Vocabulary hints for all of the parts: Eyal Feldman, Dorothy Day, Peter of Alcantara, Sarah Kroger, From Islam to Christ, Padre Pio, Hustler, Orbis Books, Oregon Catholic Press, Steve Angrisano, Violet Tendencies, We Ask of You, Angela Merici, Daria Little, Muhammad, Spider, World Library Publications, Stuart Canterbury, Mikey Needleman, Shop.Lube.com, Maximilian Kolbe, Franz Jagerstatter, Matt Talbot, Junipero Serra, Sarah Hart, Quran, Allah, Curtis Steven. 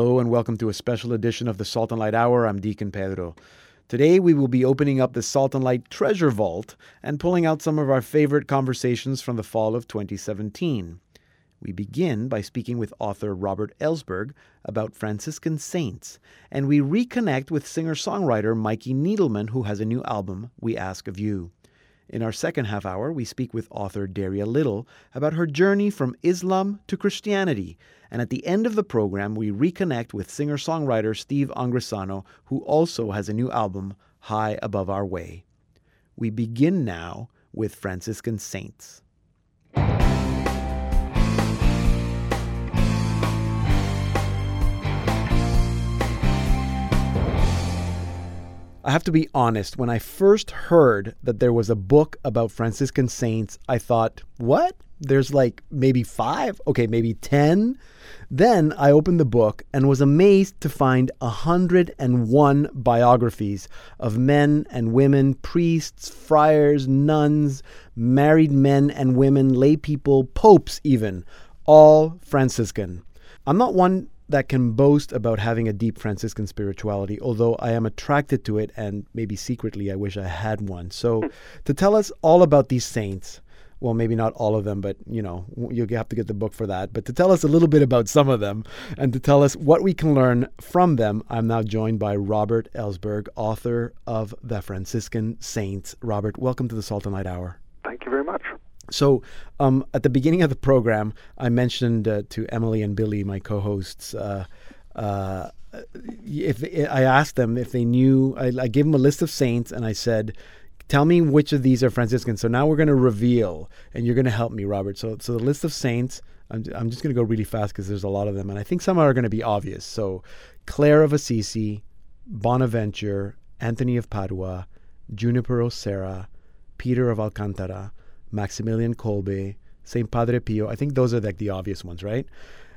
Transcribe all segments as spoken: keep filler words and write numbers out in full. Hello and welcome to a special edition of the Salt and Light Hour. I'm Deacon Pedro. Today we will be opening up the Salt and Light Treasure Vault and pulling out some of our favorite conversations from the fall of twenty seventeen. We begin by speaking with author Robert Ellsberg about Franciscan saints, and we reconnect with singer-songwriter Mikey Needleman, who has a new album, We Ask of You. In our second half hour, we speak with author Daria Little about her journey from Islam to Christianity. And at the end of the program, we reconnect with singer-songwriter Steve Angrisano, who also has a new album, High Above Our Way. We begin now with Franciscan saints. I have to be honest, when I first heard that there was a book about Franciscan saints, I thought, what? There's like maybe five? Okay, maybe ten? Then I opened the book and was amazed to find one hundred one biographies of men and women, priests, friars, nuns, married men and women, lay people, popes even, all Franciscan. I'm not one that can boast about having a deep Franciscan spirituality, although I am attracted to it and maybe secretly I wish I had one. So to tell us all about these saints, well, maybe not all of them, but you know, you'll have to get the book for that. But to tell us a little bit about some of them and to tell us what we can learn from them, I'm now joined by Robert Ellsberg, author of The Franciscan Saints. Robert, welcome to the Salt and Light Hour. Thank you very much. So um, at the beginning of the program, I mentioned uh, to Emily and Billy, my co-hosts, uh, uh, if I asked them if they knew, I, I gave them a list of saints and I said, tell me which of these are Franciscan. So now we're going to reveal, and you're going to help me, Robert. So so the list of saints, I'm, I'm just going to go really fast because there's a lot of them, and I think some are going to be obvious. So Clare of Assisi, Bonaventure, Anthony of Padua, Junipero Serra, Peter of Alcantara, Maximilian Kolbe, Saint Padre Pio. I think those are like the obvious ones, right?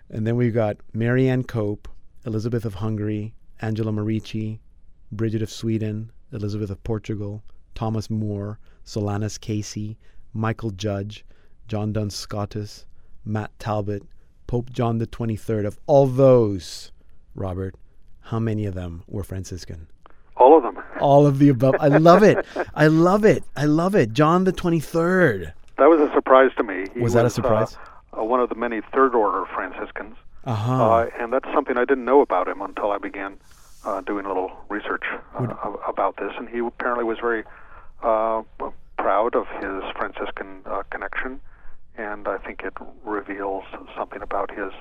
And then we've got Marianne Cope, Elizabeth of Hungary, Angela Merici, Bridget of Sweden, Elizabeth of Portugal, Thomas More, Solanus Casey, Michael Judge, John Duns Scotus, Matt Talbot, Pope John the twenty-third. Of all those, Robert, how many of them were Franciscan? All of them. All of the above. I love it. I love it. I love it. John the twenty-third. That was a surprise to me. He was that was, a surprise? Uh, one of the many Third Order Franciscans. Uh-huh. Uh, and that's something I didn't know about him until I began uh, doing a little research uh, about this. And he apparently was very uh, proud of his Franciscan uh, connection. And I think it reveals something about his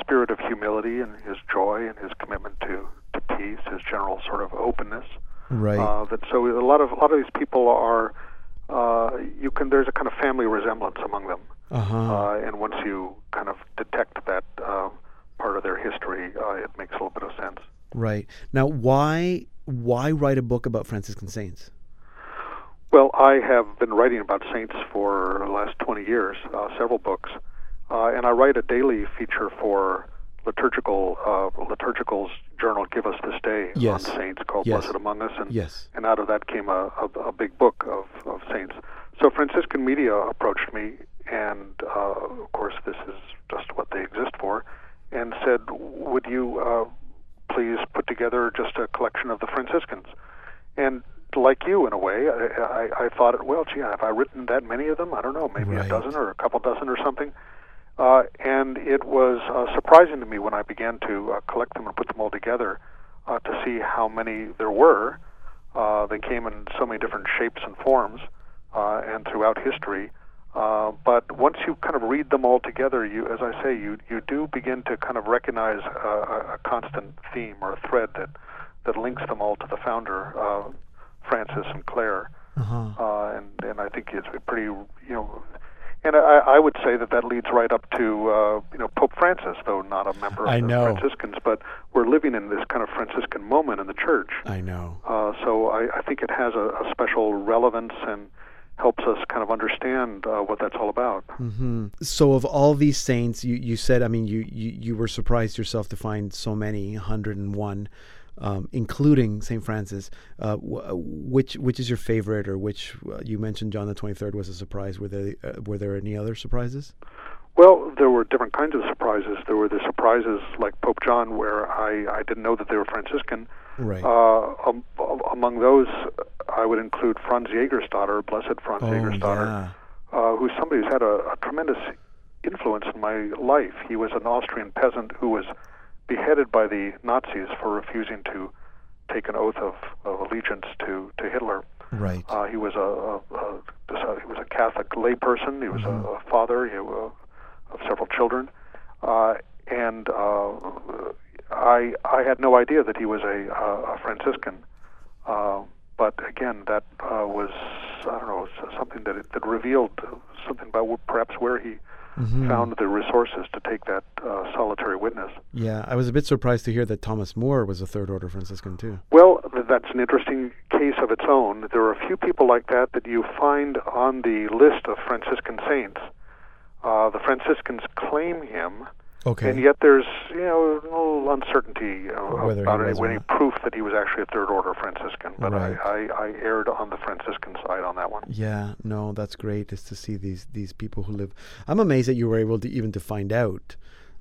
spirit of humility and his joy and his commitment to, to peace, his general sort of openness. Right. Uh, that so a lot of a lot of these people are uh, you can there's a kind of family resemblance among them, uh-huh. uh, and once you kind of detect that uh, part of their history, uh, it makes a little bit of sense. Right. Now, why why write a book about Franciscan saints? Well, I have been writing about saints for the last twenty years, uh, several books, uh, and I write a daily feature for liturgical uh, liturgical's journal Give Us This Day, yes, on saints called yes, Blessed Among Us, and yes, and out of that came a, a, a big book of, of saints. So Franciscan Media approached me, and uh, of course this is just what they exist for, and said, would you uh, please put together just a collection of the Franciscans? And like you, in a way, I, I, I thought, well, gee, have I written that many of them? I don't know, maybe right, a dozen or a couple dozen or something. Uh, and it was uh, surprising to me when I began to uh, collect them and put them all together uh, to see how many there were. Uh, they came in so many different shapes and forms uh, and throughout history. Uh, but once you kind of read them all together, you, as I say, you, you do begin to kind of recognize a, a constant theme or a thread that, that links them all to the founder, uh, Francis and Clare. Uh-huh. Uh, and, and I think it's pretty, you know... And I, I would say that that leads right up to uh, you know Pope Francis, though not a member of I the know. Franciscans, but we're living in this kind of Franciscan moment in the Church. I know. Uh, so I, I think it has a, a special relevance and helps us kind of understand uh, what that's all about. Mm-hmm. So of all these saints, you, you said, I mean, you, you, you were surprised yourself to find so many, one hundred one, um, including Saint Francis. Uh, w- which which is your favorite, or which uh, you mentioned John the twenty-third was a surprise? Were there uh, were there any other surprises? Well, there were different kinds of surprises. There were the surprises like Pope John, where I, I didn't know that they were Franciscan. Right. Uh, um, among those, I would include Franz Jagerstatter, Blessed Franz oh, Jagerstatter, yeah. uh, who's somebody who's had a, a tremendous influence in my life. He was an Austrian peasant who was beheaded by the Nazis for refusing to take an oath of, of allegiance to, to Hitler. Right. Uh, he was a, a, a he was a Catholic layperson. He was mm-hmm. a, a father. He was of several children, uh, and uh, I I had no idea that he was a, a Franciscan. Uh, but again, that uh, was I don't know something that it, that revealed something about perhaps where he mm-hmm. found the resources to take that uh, solitary witness. Yeah, I was a bit surprised to hear that Thomas More was a Third Order Franciscan too. Well, that's an interesting case of its own. There are a few people like that that you find on the list of Franciscan saints. Uh, the Franciscans claim him, okay. and yet there's you know no uncertainty uh, about it, any proof that he was actually a Third Order Franciscan. But right. I, I, I erred on the Franciscan side on that one. Yeah, no, that's great. Is to see these these people who live. I'm amazed that you were able to even to find out,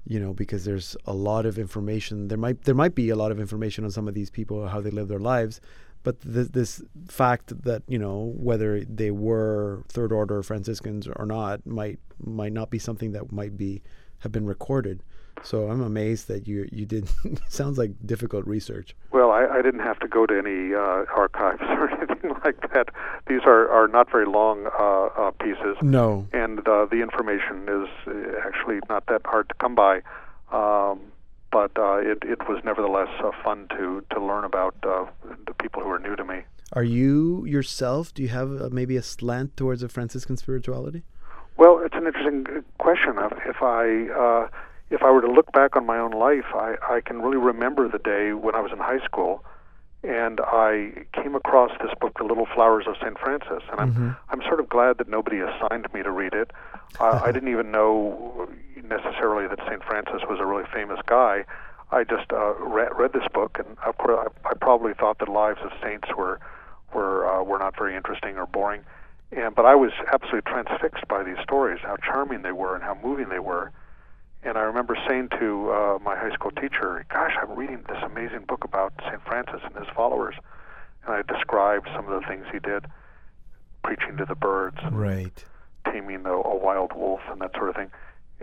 you know, because there's a lot of information. There might there might be a lot of information on some of these people, how they live their lives. But this, this fact that, you know, whether they were Third Order Franciscans or not might might not be something that might be have been recorded. So I'm amazed that you you did. Sounds like difficult research. Well, I, I didn't have to go to any uh, archives or anything like that. These are, are not very long uh, uh, pieces. No. And uh, the information is actually not that hard to come by. Um But uh, it, it was nevertheless uh, fun to, to learn about uh, the people who are new to me. Are you yourself, do you have uh, maybe a slant towards a Franciscan spirituality? Well, it's an interesting question. If I, uh, if I were to look back on my own life, I, I can really remember the day when I was in high school and I came across this book, The Little Flowers of Saint Francis. And I'm, mm-hmm. I'm sort of glad that nobody assigned me to read it. I, I didn't even know necessarily that Saint Francis was a really famous guy. I just uh, re- read this book, and of course, I, I probably thought that lives of saints were were uh, were not very interesting or boring. And but I was absolutely transfixed by these stories, how charming they were and how moving they were. And I remember saying to uh, my high school teacher, "Gosh, I'm reading this amazing book about Saint Francis and his followers," and I described some of the things he did, preaching to the birds, right, taming a, a wild wolf, and that sort of thing.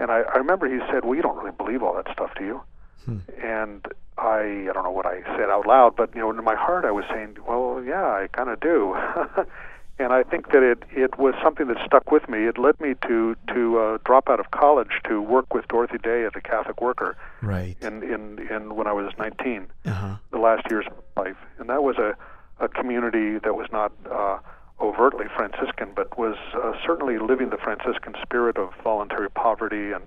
And I, I remember he said, "Well, you don't really believe all that stuff, do you?" Hmm. And I, I don't know what I said out loud, but you know, in my heart, I was saying, "Well, yeah, I kind of do." And I think that it, it was something that stuck with me. It led me to to uh, drop out of college to work with Dorothy Day as a Catholic Worker. Right. In in, in when I was nineteen, uh-huh. the last years of my life, and that was a, a community that was not. Uh, overtly Franciscan, but was uh, certainly living the Franciscan spirit of voluntary poverty and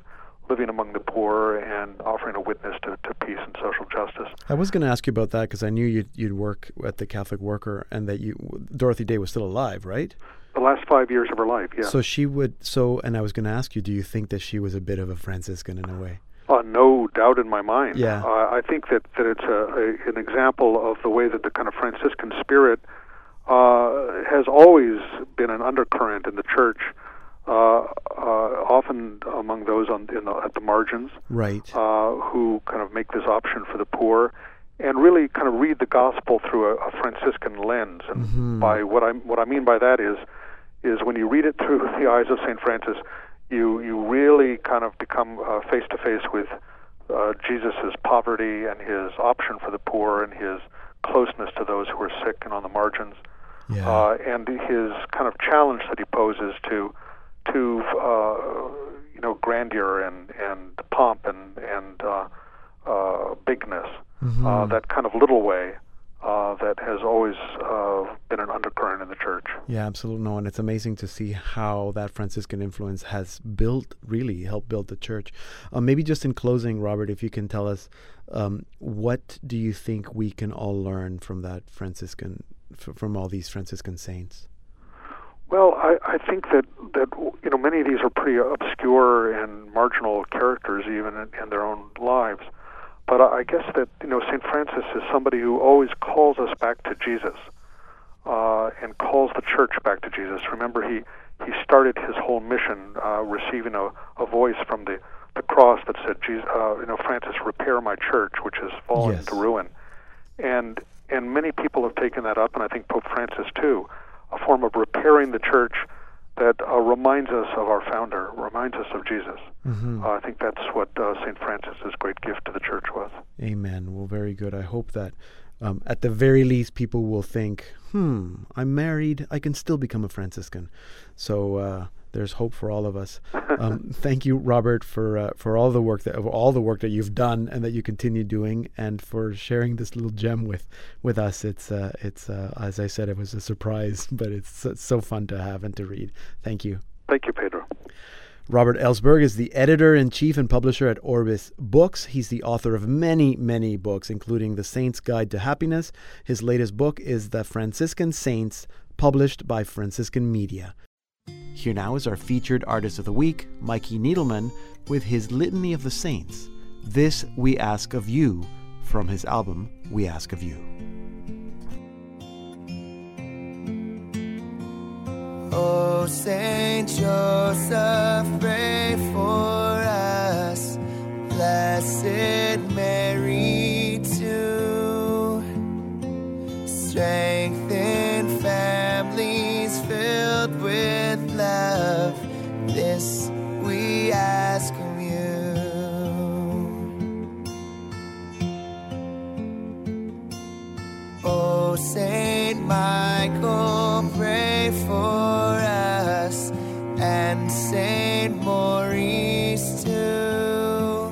living among the poor and offering a witness to, to peace and social justice. I was going to ask you about that because I knew you'd, you'd work at the Catholic Worker and that you Dorothy Day was still alive, right? The last five years of her life, yeah. So she would, so, and I was going to ask you, do you think that she was a bit of a Franciscan in a way? Uh, no doubt in my mind. Yeah. Uh, I think that, that it's a, a, an example of the way that the kind of Franciscan spirit Uh, has always been an undercurrent in the church, uh, uh, often among those on, in the, at the margins, right, uh, who kind of make this option for the poor, and really kind of read the gospel through a, a Franciscan lens. And mm-hmm. by what I what I mean by that is, is when you read it through the eyes of Saint Francis, you you really kind of become face to face with uh, Jesus's poverty and his option for the poor and his closeness to those who are sick and on the margins. Yeah. Uh, and his kind of challenge that he poses to, to uh, you know, grandeur and, and pomp and and uh, uh, bigness, mm-hmm. uh, that kind of little way uh, that has always uh, been an undercurrent in the church. Yeah, absolutely. No, and it's amazing to see how that Franciscan influence has built, really helped build the church. Uh, maybe just in closing, Robert, if you can tell us, um, what do you think we can all learn from that Franciscan from all these Franciscan saints? Well, I, I think that, that you know many of these are pretty obscure and marginal characters even in, in their own lives. But I guess that you know Saint Francis is somebody who always calls us back to Jesus uh, and calls the church back to Jesus. Remember, he, he started his whole mission uh, receiving a, a voice from the, the cross that said, Jesus, uh, you know, Francis, repair my church, which has fallen yes. to ruin. And and many people have taken that up, and I think Pope Francis too, a form of repairing the church that uh, reminds us of our founder, reminds us of Jesus. Mm-hmm. Uh, I think that's what uh, Saint Francis's great gift to the church was. Amen. Well, very good. I hope that Um, at the very least, people will think, hmm, I'm married, I can still become a Franciscan. So uh, there's hope for all of us. Um, thank you, Robert, for uh, for all the work that all the work that you've done and that you continue doing, and for sharing this little gem with with us. It's uh, it's uh, as I said, it was a surprise, but it's, it's so fun to have and to read. Thank you. Thank you, Pedro. Robert Ellsberg is the editor-in-chief and publisher at Orbis Books. He's the author of many, many books, including The Saint's Guide to Happiness. His latest book is The Franciscan Saints, published by Franciscan Media. Here now is our featured artist of the week, Mikey Needleman, with his Litany of the Saints. This We Ask of You, from his album We Ask of You. Oh, Saint Joseph, pray for us, Blessed Mary too. Strengthen families filled with love, this we ask of you. Oh, Saint Michael, pray for and Saint Maurice too.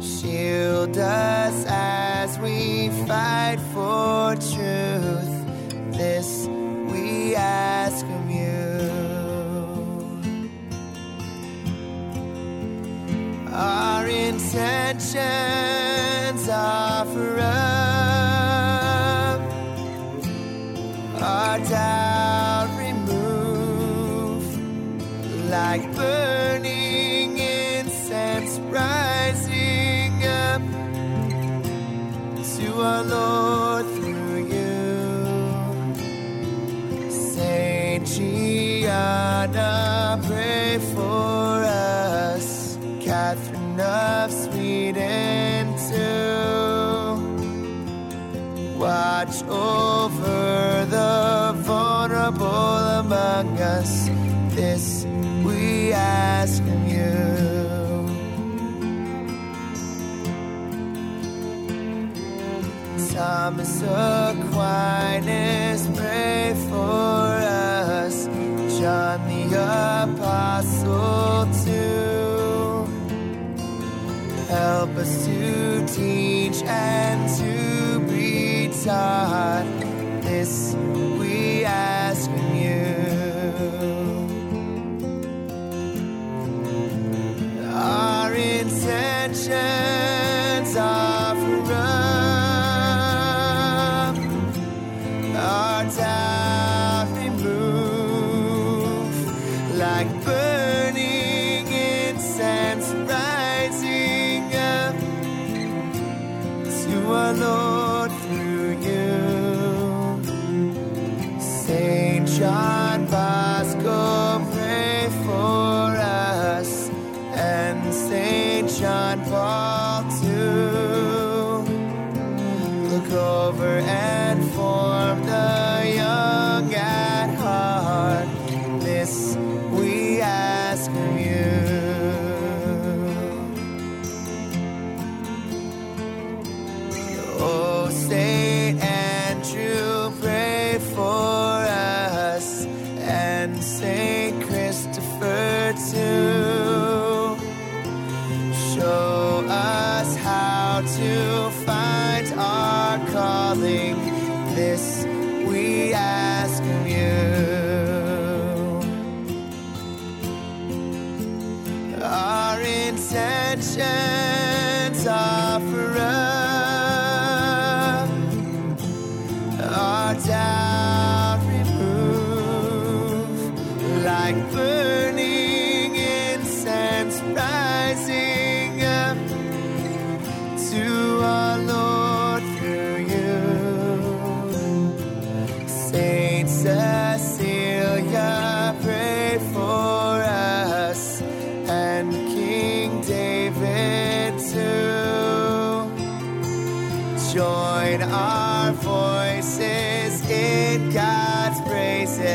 Shield us as we fight for truth. This we ask of you. Our intentions are for us. Our doubt like burning incense rising up to our Lord through you. Saint Gianna, pray for us, Catherine of Sweden too. Watch over the vulnerable among us, this we ask of you. Thomas Aquinas, pray for us, John the Apostle too. Help us to teach and to be taught, this we ask of you. Our intentions are for us, our doubt removed, like burning incense rising up to our Lord through you. Saint John Bosco, pray for us, and Saint John Paul too. Look over and form the young at heart, this we ask of you. Oh, Saint Andrew, pray for us, and Saint Christopher too. Show us how to find our calling, this we ask of you. Our intentions are for us, our doubt removed, like burning incense rising to our Lord through you. Saint Cecilia, join our voices in God's praises.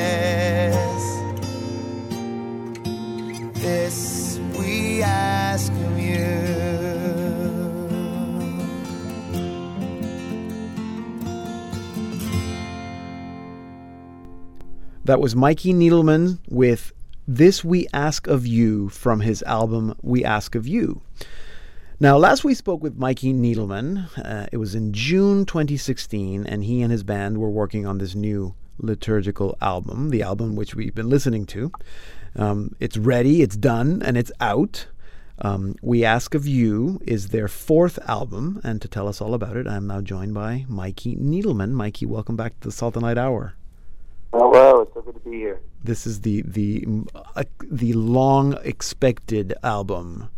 This we ask of you. That was Mikey Needleman with This We Ask of You from his album We Ask of You. Now, last we spoke with Mikey Needleman. Uh, it was in June twenty sixteen, and he and his band were working on this new liturgical album, the album which we've been listening to. Um, it's ready, it's done, and it's out. Um, We Ask of You is their fourth album, and to tell us all about it, I'm now joined by Mikey Needleman. Mikey, welcome back to the Saltonite Hour. Hello, it's so good to be here. This is the the uh, the long-expected album.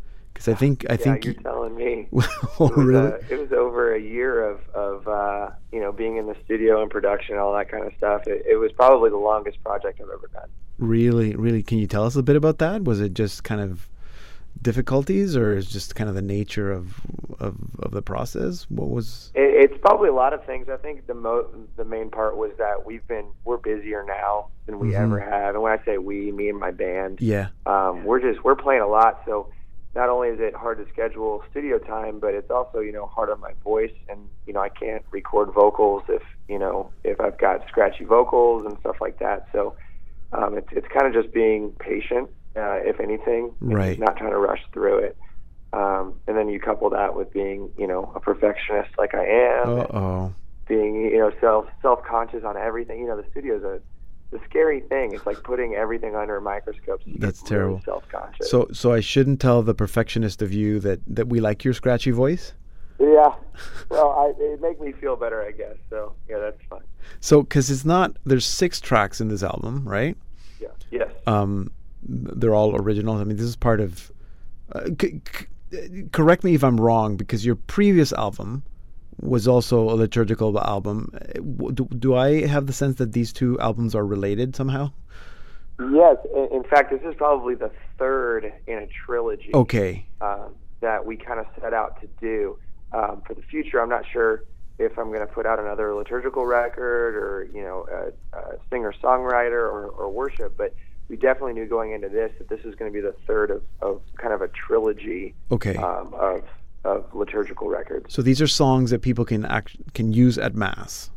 I think I yeah, think you're telling me. Well, it, was, really? uh, it was over a year of of uh, you know being in the studio and production, all that kind of stuff. It, it was probably the longest project I've ever done. Really, really. Can you tell us a bit about that? Was it just kind of difficulties, or is just kind of the nature of of, of the process? What was? It, it's probably a lot of things. I think the mo- the main part was that we've been we're busier now than we mm-hmm. ever have. And when I say we, me and my band, yeah, um, yeah. we're just we're playing a lot, so. Not only is it hard to schedule studio time, but it's also, you know, hard on my voice. And, you know, I can't record vocals if, you know, if I've got scratchy vocals and stuff like that. So um, it's it's kind of just being patient, uh, if anything, right. Not trying to rush through it. Um, and then you couple that with being, you know, a perfectionist like I am. Uh-oh. Being, you know, self, self-conscious on everything. You know, the studio's a... The scary thing is like putting everything under a microscope. So that's terrible. Really self-conscious. So, so I shouldn't tell the perfectionist of you that, that we like your scratchy voice. Yeah. Well, I, it make me feel better, I guess. So, yeah, that's fine. So, because it's not there's six tracks in this album, right? Yeah. Yes. Um, they're all original. I mean, this is part of. Uh, c- c- correct me if I'm wrong, because your previous album was also a liturgical album. Do, do I have the sense that these two albums are related somehow? Yes. In fact, this is probably the third in a trilogy. Okay. Uh, that we kind of set out to do um, for the future. I'm not sure if I'm going to put out another liturgical record or, you know, a, a singer-songwriter or, or worship, but we definitely knew going into this that this is going to be the third of, of kind of a trilogy. Okay. Um, of... of liturgical records. So these are songs that people can act, can use at Mass?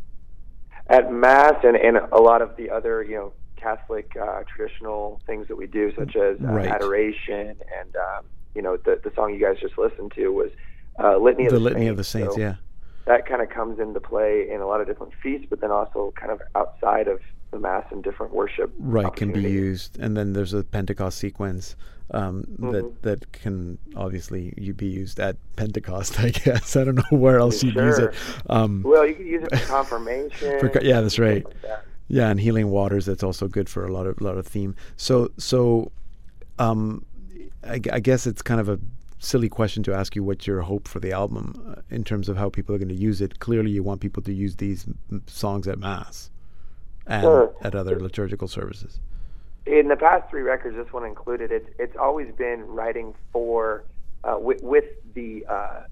At Mass and, and a lot of the other, you know, Catholic uh, traditional things that we do, such as uh, right. Adoration and, um, you know, the, the song you guys just listened to was uh, Litany of the, the Litany Saints. of the Saints, so yeah. That kind of comes into play in a lot of different feasts, but then also kind of outside of the Mass and different worship. Right, can be used. And then there's a Pentecost sequence um, mm-hmm. that that can obviously you be used at Pentecost, I guess. I don't know where else you'd sure. use it. Um, well, you can use it for confirmation. for, yeah, that's right. Like that. Yeah, and healing waters. That's also good for a lot of lot of theme. So, so um, I, I guess it's kind of a silly question to ask you what's your hope for the album uh, in terms of how people are going to use it. Clearly you want people to use these m- songs at Mass and sure. at other liturgical services. In the past three records, this one included, it's, it's always been writing for uh, with, with the uh,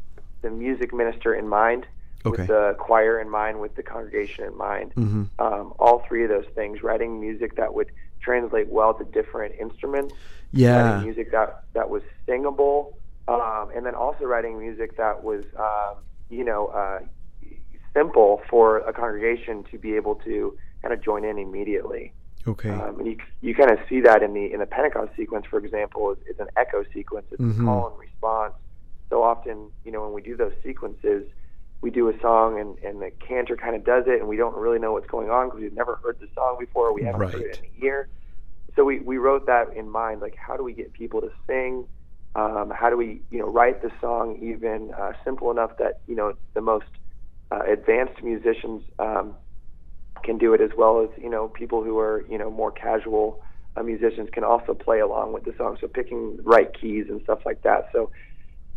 the music minister in mind, okay. with the choir in mind, with the congregation in mind. Mm-hmm. Um, all three of those things, writing music that would translate well to different instruments, yeah. writing music that, that was singable, Um, and then also writing music that was, uh, you know, uh, simple for a congregation to be able to kind of join in immediately. Okay. Um, and you you kind of see that in the in the Pentecost sequence, for example, it's an echo sequence. It's mm-hmm. a call and response. So often, you know, when we do those sequences, we do a song and, and the cantor kind of does it, and we don't really know what's going on because we've never heard the song before. We haven't right. heard it in a year. So we, we wrote that in mind, like how do we get people to sing? Um, how do we, you know, write the song even uh, simple enough that, you know, the most uh, advanced musicians um, can do it as well as, you know, people who are, you know, more casual uh, musicians can also play along with the song. So picking right keys and stuff like that. So,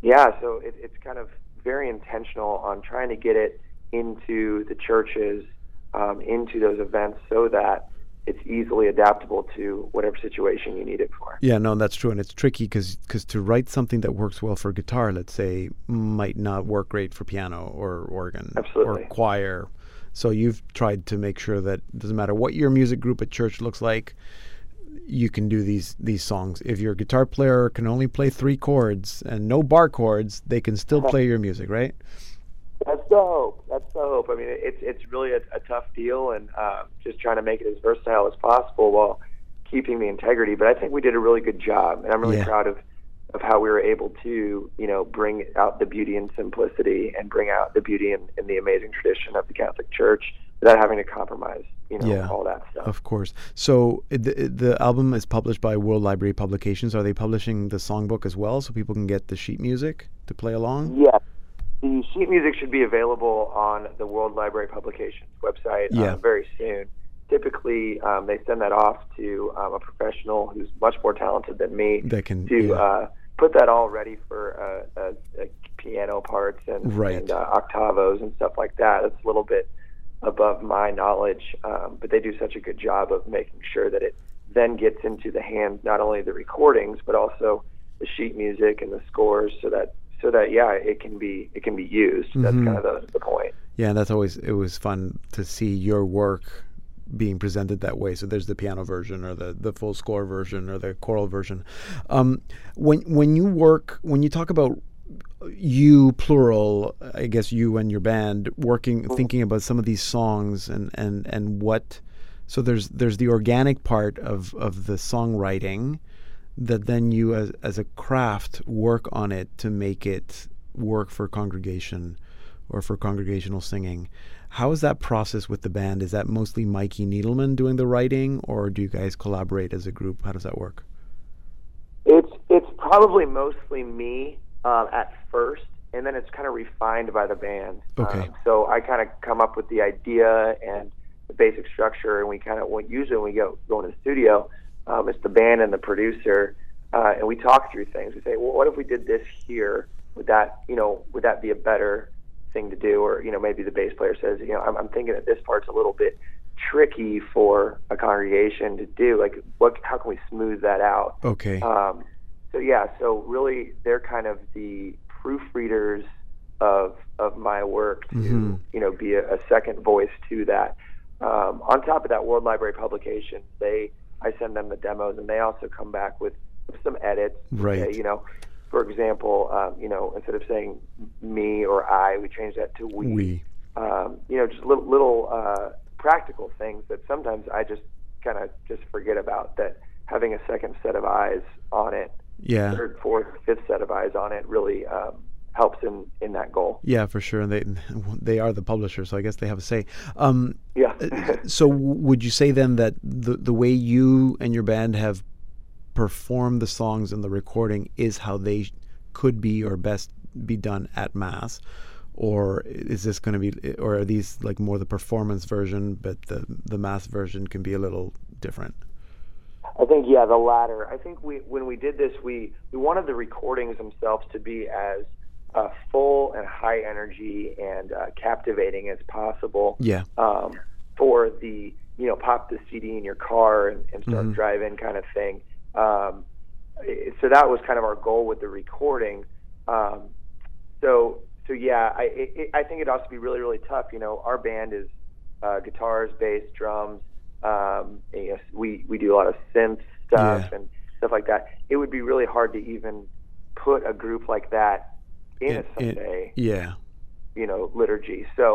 yeah, so it, it's kind of very intentional on trying to get it into the churches, um, into those events so that it's easily adaptable to whatever situation you need it for. Yeah, no, that's true. And it's tricky because to write something that works well for guitar, let's say, might not work great for piano or organ. Absolutely. Or choir. So you've tried to make sure that it doesn't matter what your music group at church looks like, you can do these these songs. If your guitar player can only play three chords and no bar chords, they can still play your music, right? That's the hope. That's the hope. I mean, it's it's really a, a tough deal, and uh, just trying to make it as versatile as possible while keeping the integrity. But I think we did a really good job, and I'm really yeah. proud of, of how we were able to, you know, bring out the beauty and simplicity, and bring out the beauty and, and the amazing tradition of the Catholic Church without having to compromise, you know, yeah, all that stuff. Of course. So the the album is published by World Library Publications. Are they publishing the songbook as well, so people can get the sheet music to play along? Yeah. The sheet music should be available on the World Library Publications website yeah. um, very soon. Typically, um, they send that off to um, a professional who's much more talented than me that can, to yeah. uh, put that all ready for uh, uh, uh, piano parts and, right. and uh, octavos and stuff like that. It's a little bit above my knowledge, um, but they do such a good job of making sure that it then gets into the hands, not only the recordings, but also the sheet music and the scores, so that So that yeah, it can be it can be used. That's mm-hmm. kind of the, the point. Yeah, and that's always it was fun to see your work being presented that way. So there's the piano version, or the, the full score version, or the choral version. Um, when when you work, when you talk about you plural, I guess you and your band working, mm-hmm. thinking about some of these songs and, and, and what. So there's there's the organic part of of the songwriting, that then you as as a craft work on it to make it work for congregation or for congregational singing. How is that process with the band? Is that mostly Mikey Needleman doing the writing, or do you guys collaborate as a group? How does that work? It's it's probably mostly me uh, at first, and then it's kind of refined by the band. Okay. Um, so I kind of come up with the idea and the basic structure, and we kind of, usually when we go, go into the studio, Um, it's the band and the producer, uh, and we talk through things. We say, well, what if we did this here? Would that, you know, would that be a better thing to do? Or, you know, maybe the bass player says, you know, I'm, I'm thinking that this part's a little bit tricky for a congregation to do. Like, what? How can we smooth that out? Okay. Um, so yeah, so really, they're kind of the proofreaders of of my work to, mm-hmm. you know, be a, a second voice to that. Um, on top of that, World Library Publication, they. I send them the demos, and they also come back with some edits. Right. Okay, you know, for example, um, you know, instead of saying me or I, we change that to we. We. Um, you know, just little, little uh, practical things that sometimes I just kind of just forget about. That having a second set of eyes on it, yeah, third, fourth, fifth set of eyes on it really um, helps in, in that goal. Yeah, for sure. And they they are the publisher, so I guess they have a say. Um, yeah. So would you say then that the the way you and your band have performed the songs and the recording is how they could be or best be done at Mass? Or is this going to be, or are these like more the performance version, but the, the Mass version can be a little different? I think, yeah, the latter. I think we when we did this, we, we wanted the recordings themselves to be as Uh, full and high energy and uh, captivating as possible. Yeah. Um, for the, you know, pop the C D in your car and, and start mm-hmm. driving kind of thing. Um, so that was kind of our goal with the recording. Um, so so yeah, I it, it, I think it'd also be really really tough. You know, our band is uh, guitars, bass, drums. Um, and, you know, we we do a lot of synth stuff yeah. and stuff like that. It would be really hard to even put a group like that in it, a Sunday, it, yeah, you know, liturgy. So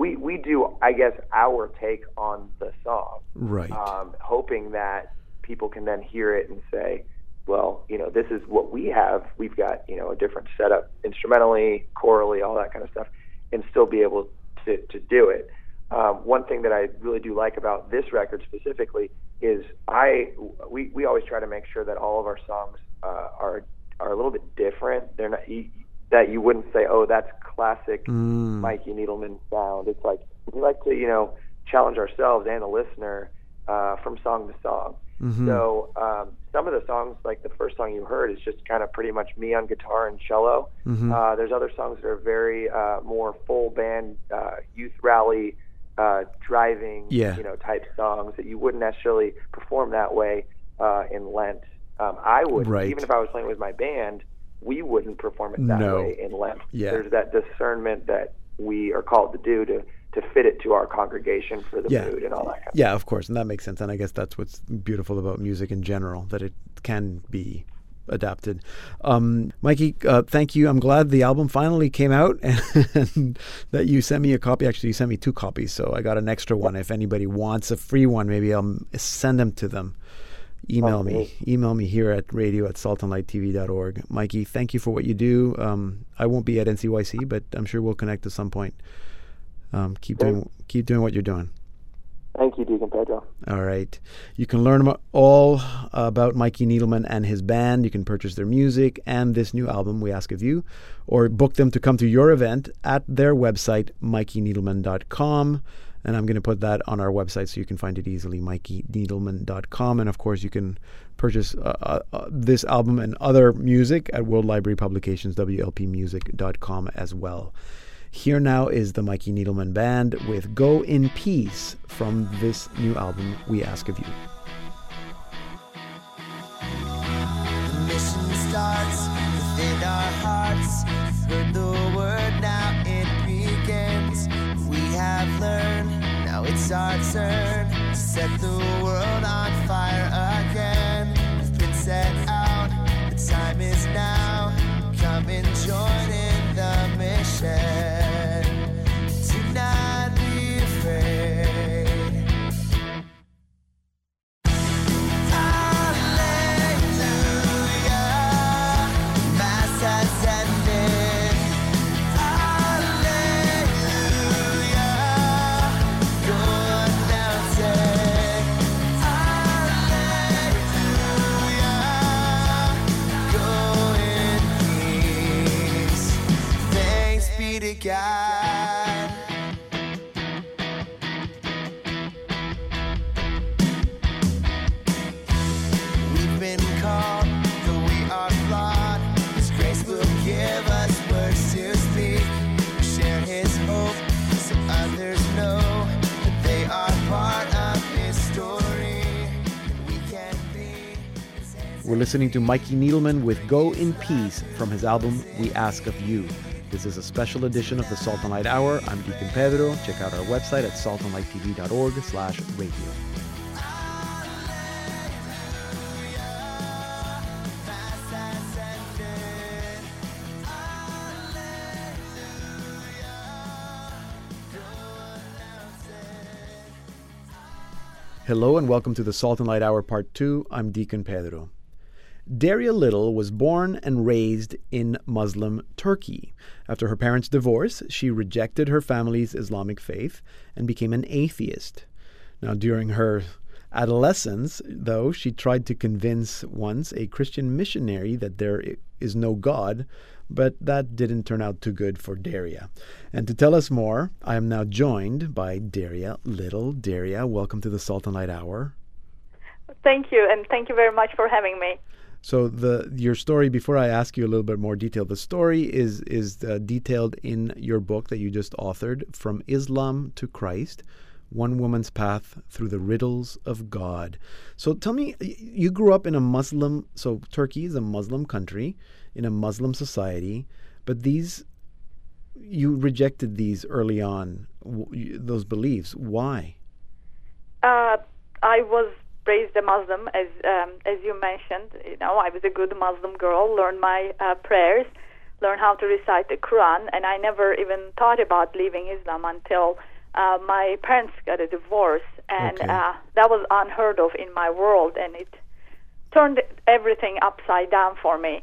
we we do, I guess, our take on the song, right? Um, hoping that people can then hear it and say, well, you know, this is what we have. We've got, you know, a different setup instrumentally, chorally, all that kind of stuff, and still be able to to do it. Um, one thing that I really do like about this record specifically is I we we always try to make sure that all of our songs uh, are are a little bit different. They're not. You, that you wouldn't say, oh, that's classic mm. Mikey Needleman sound. It's like, we like to, you know, challenge ourselves and the listener uh, from song to song. Mm-hmm. So um, some of the songs, like the first song you heard, is just kind of pretty much me on guitar and cello. Mm-hmm. Uh, there's other songs that are very uh, more full band, uh, youth rally uh, driving, yeah. you know, type songs that you wouldn't necessarily perform that way uh, in Lent. Um, I would, right. even if I was playing with my band, we wouldn't perform it that no. way in Lent. Yeah. There's that discernment that we are called to do to to fit it to our congregation for the yeah. mood and all that kind of yeah, stuff. Yeah, of course, and that makes sense. And I guess that's what's beautiful about music in general, that it can be adapted. Um, Mikey, uh, thank you. I'm glad the album finally came out and, and that you sent me a copy. Actually, you sent me two copies, so I got an extra one. If anybody wants a free one, maybe I'll send them to them. Email okay. me. Email me here at radio at salt and light t v dot org. Mikey, thank you for what you do. Um, I won't be at N C Y C, but I'm sure we'll connect at some point. Um, keep Thanks. doing keep doing what you're doing. Thank you, Deacon Pedro. All right. You can learn all about Mikey Needleman and his band. You can purchase their music and this new album, We Ask of You, or book them to come to your event at their website, mikey needleman dot com. And I'm going to put that on our website so you can find it easily, mikey needleman dot com. And, of course, you can purchase uh, uh, this album and other music at World Library Publications, w l p music dot com as well. Here now is the Mikey Needleman Band with Go in Peace from this new album, We Ask of You. The mission starts within our hearts. Heard the word, now it begins. We have learned, now it's our turn to set the world on fire again. We've been set out, the time is now. Come and join in the mission. Do not be afraid. God. We've been called, though we are flawed. His grace will give us words to speak. We share His hope, so others know that they are part of His story. And we can be. We're listening to Mikey Needleman with "Go in Peace" from his album "We Ask of You." This is a special edition of the Salt and Light Hour. I'm Deacon Pedro. Check out our website at salt and light t v dot org slash radio. Hello and welcome to the Salt and Light Hour Part two. I'm Deacon Pedro. Daria Little was born and raised in Muslim Turkey. After her parents' divorce, she rejected her family's Islamic faith and became an atheist. Now, during her adolescence, though, she tried to convince once a Christian missionary that there is no God, but that didn't turn out too good for Daria. And to tell us more, I am now joined by Daria Little. Daria, welcome to the Salt and Light Hour. Thank you, and thank you very much for having me. So the your story, before I ask you a little bit more detail, the story is is uh, detailed in your book that you just authored, From Islam to Christ, One Woman's Path Through the Riddles of God. So tell me, you grew up in a Muslim, so Turkey is a Muslim country, in a Muslim society, but these, you rejected these early on, w- those beliefs. Why? Uh, I was... raised a Muslim, as um, as you mentioned. You know, I was a good Muslim girl, learned my uh, prayers, learned how to recite the Quran, and I never even thought about leaving Islam until uh, my parents got a divorce, and okay. uh, that was unheard of in my world, and it turned everything upside down for me.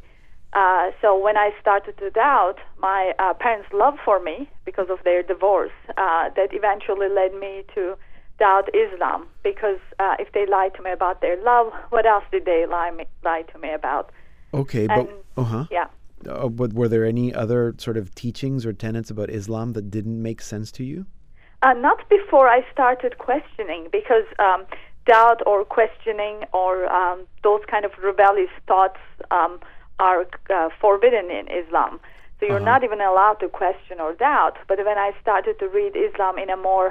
Uh, so when I started to doubt my uh, parents' love for me because of their divorce, uh, that eventually led me to doubt Islam, because uh, if they lied to me about their love, what else did they lie me, lie to me about? Okay, and, but uh-huh. yeah. Uh, but were there any other sort of teachings or tenets about Islam that didn't make sense to you? Uh, not before I started questioning, because um, doubt or questioning or um, those kind of rebellious thoughts um, are uh, forbidden in Islam. So you're uh-huh. not even allowed to question or doubt. But when I started to read Islam in a more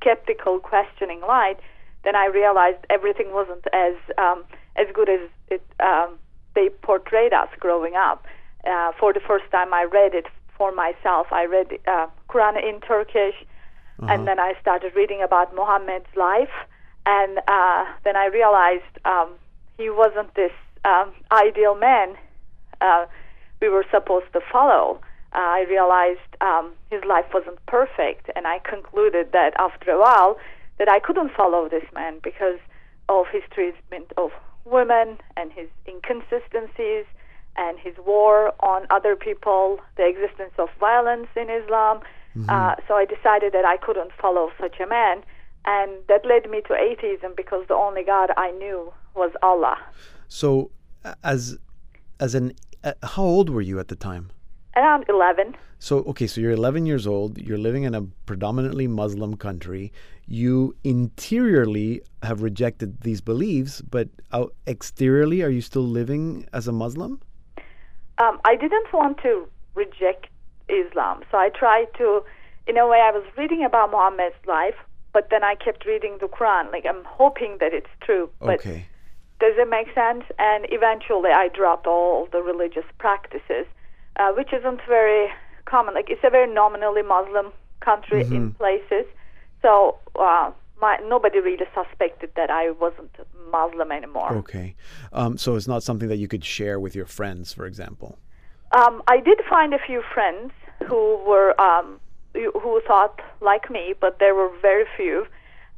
skeptical, questioning light, then I realized everything wasn't as um, as good as it um, they portrayed us growing up. Uh, for the first time, I read it for myself. I read uh, Quran in Turkish, uh-huh. and then I started reading about Muhammad's life, and uh, then I realized um, he wasn't this um, ideal man uh, we were supposed to follow. Uh, I realized um, his life wasn't perfect, and I concluded that after a while that I couldn't follow this man because of his treatment of women and his inconsistencies and his war on other people, the existence of violence in Islam. Mm-hmm. Uh, so I decided that I couldn't follow such a man, and that led me to atheism because the only God I knew was Allah. So as, as an, uh, how old were you at the time? Around eleven. So, okay, so you're eleven years old, you're living in a predominantly Muslim country, you interiorly have rejected these beliefs, but out exteriorly, are you still living as a Muslim? Um, I didn't want to reject Islam, so I tried to, in a way, I was reading about Muhammad's life, but then I kept reading the Quran, like I'm hoping that it's true, but okay. Does it make sense? And eventually I dropped all the religious practices. Uh, which isn't very common. Like, it's a very nominally Muslim country mm-hmm. in places. So uh, my, nobody really suspected that I wasn't Muslim anymore. Okay. Um, so it's not something that you could share with your friends, for example? Um, I did find a few friends who were um, who thought like me, but there were very few.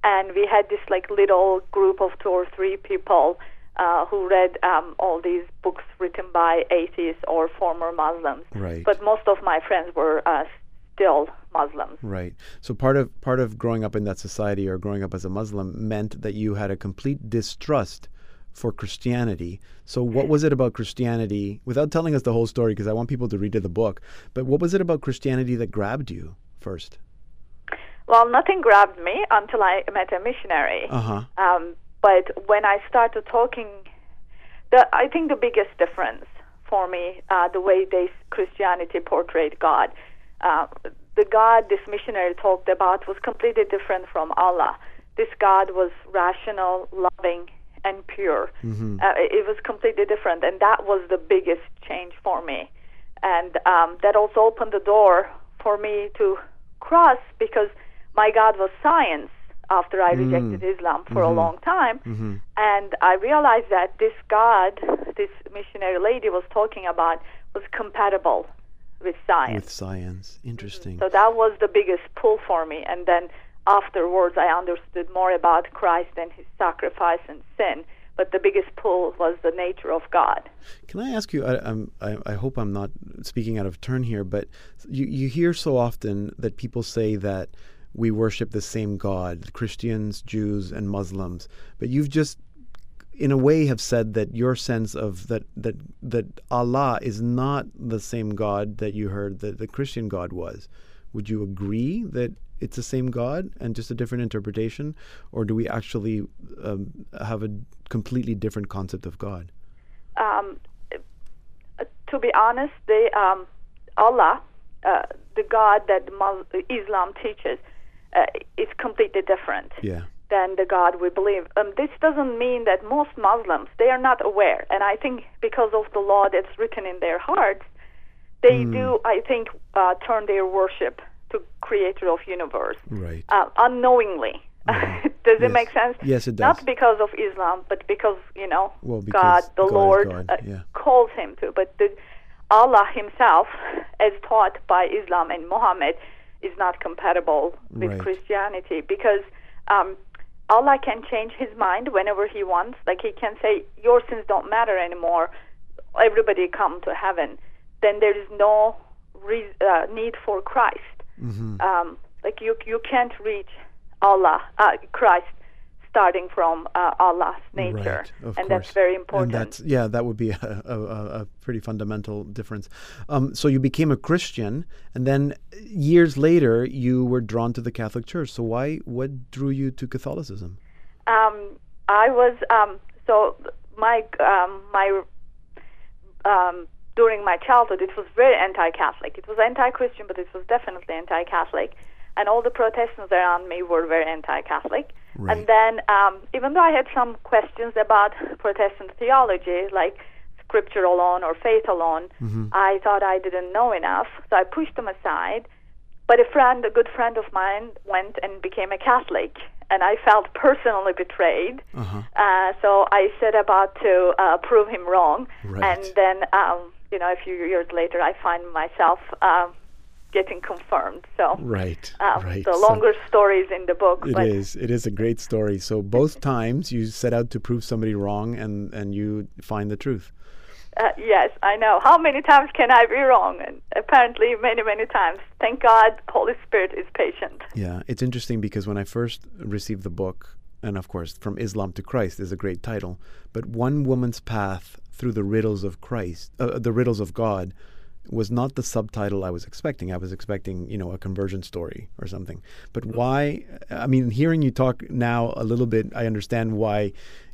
And we had this like little group of two or three people Uh, who read um, all these books written by atheists or former Muslims. Right. But most of my friends were uh, still Muslims. Right. So part of part of growing up in that society or growing up as a Muslim meant that you had a complete distrust for Christianity. So what was it about Christianity, without telling us the whole story, because I want people to read the book, but what was it about Christianity that grabbed you first? Well, nothing grabbed me until I met a missionary. Uh-huh. Um, But when I started talking, the, I think the biggest difference for me, uh, the way they, Christianity portrayed God, uh, the God this missionary talked about was completely different from Allah. This God was rational, loving, and pure. Mm-hmm. Uh, it was completely different, and that was the biggest change for me. And um, that also opened the door for me to cross, because my God was science. After I rejected mm. Islam for mm-hmm. a long time. Mm-hmm. And I realized that this God, this missionary lady was talking about, was compatible with science. With science. Interesting. Mm-hmm. So that was the biggest pull for me. And then afterwards, I understood more about Christ and his sacrifice and sin. But the biggest pull was the nature of God. Can I ask you, I, I'm, I, I hope I'm not speaking out of turn here, but you, you hear so often that people say that we worship the same God, Christians, Jews, and Muslims. But you've just, in a way, have said that your sense of that that that Allah is not the same God that you heard that the Christian God was. Would you agree that it's the same God and just a different interpretation? Or do we actually um, have a completely different concept of God? Um, to be honest, they, um, Allah, uh, the God that Islam teaches, Uh, it's completely different yeah. than the God we believe. Um, this doesn't mean that most Muslims, they are not aware. And I think because of the law that's written in their hearts, they mm. do, I think, uh, turn their worship to creator of universe. Right. Uh, unknowingly. Mm-hmm. Does yes. it make sense? Yes, it does. Not because of Islam, but because, you know, well, because God, the God Lord, God. Uh, yeah. calls him to. But the, Allah himself, as taught by Islam and Muhammad, is not compatible with right. Christianity, because um, Allah can change his mind whenever he wants. Like, he can say, your sins don't matter anymore, everybody come to heaven. Then there is no re- uh, need for Christ. Mm-hmm. Um, like, you you can't reach Allah, uh, Christ, starting from uh, Allah's nature. Right, of and course. That's very important. And that's, yeah, that would be a, a, a pretty fundamental difference. Um, so you became a Christian, and then years later you were drawn to the Catholic Church. So why? What drew you to Catholicism? Um, I was, um, so my, um, my um, during my childhood, it was very anti-Catholic. It was anti-Christian, but it was definitely anti-Catholic. and all the Protestants around me were very anti-Catholic. Right. And then, um, even though I had some questions about Protestant theology, like scripture alone or faith alone, mm-hmm. I thought I didn't know enough, so I pushed them aside. But a friend, a good friend of mine, went and became a Catholic, and I felt personally betrayed. Uh-huh. Uh, so I set about to uh, prove him wrong, right. and then, um, you know, a few years later, I find myself uh, getting confirmed. So, right, um, right. The longer so stories in the book. It but is. It is a great story. So both times you set out to prove somebody wrong, and, and you find the truth. Uh, yes, I know. How many times can I be wrong? And apparently many, many times. Thank God, Holy Spirit is patient. Yeah, it's interesting because when I first received the book, and of course, From Islam to Christ is a great title, but one woman's path through the riddles of Christ, uh, the riddles of God, was not the subtitle I was expecting. I was expecting, you know, a conversion story or something. But why, I mean, hearing you talk now a little bit, I understand why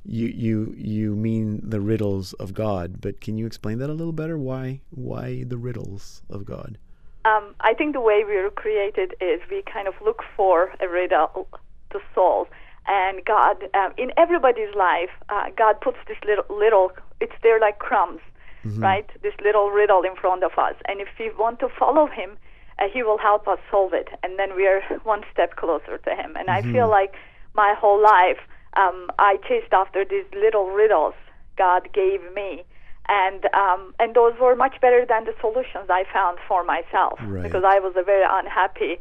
you you you mean the riddles of God, but can you explain that a little better? Why why the riddles of God? Um, I think the way we were created is we kind of look for a riddle to solve. And God, um, in everybody's life, uh, God puts this little, little, it's there like crumbs. Mm-hmm. Right, this little riddle in front of us, and if we want to follow him, uh, he will help us solve it, and then we are one step closer to him. And mm-hmm. I feel like my whole life um, I chased after these little riddles God gave me, and um, and those were much better than the solutions I found for myself, right. because I was a very unhappy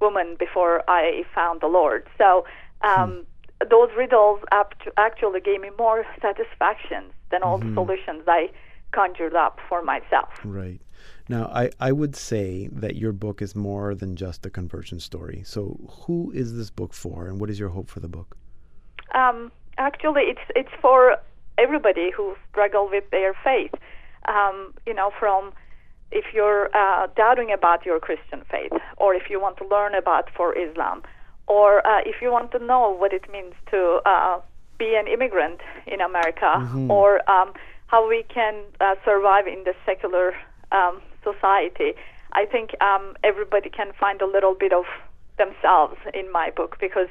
woman before I found the Lord. So um, hmm. those riddles actually gave me more satisfaction than all mm-hmm. the solutions I conjured up for myself. Right. Now, I, I would say that your book is more than just a conversion story. So who is this book for, and what is your hope for the book? Um, actually, it's it's for everybody who struggle with their faith. Um, you know, from if you're uh, doubting about your Christian faith, or if you want to learn about for Islam, or uh, if you want to know what it means to uh, be an immigrant in America, mm-hmm. or um, how we can uh, survive in the secular um, society. I think um, everybody can find a little bit of themselves in my book, because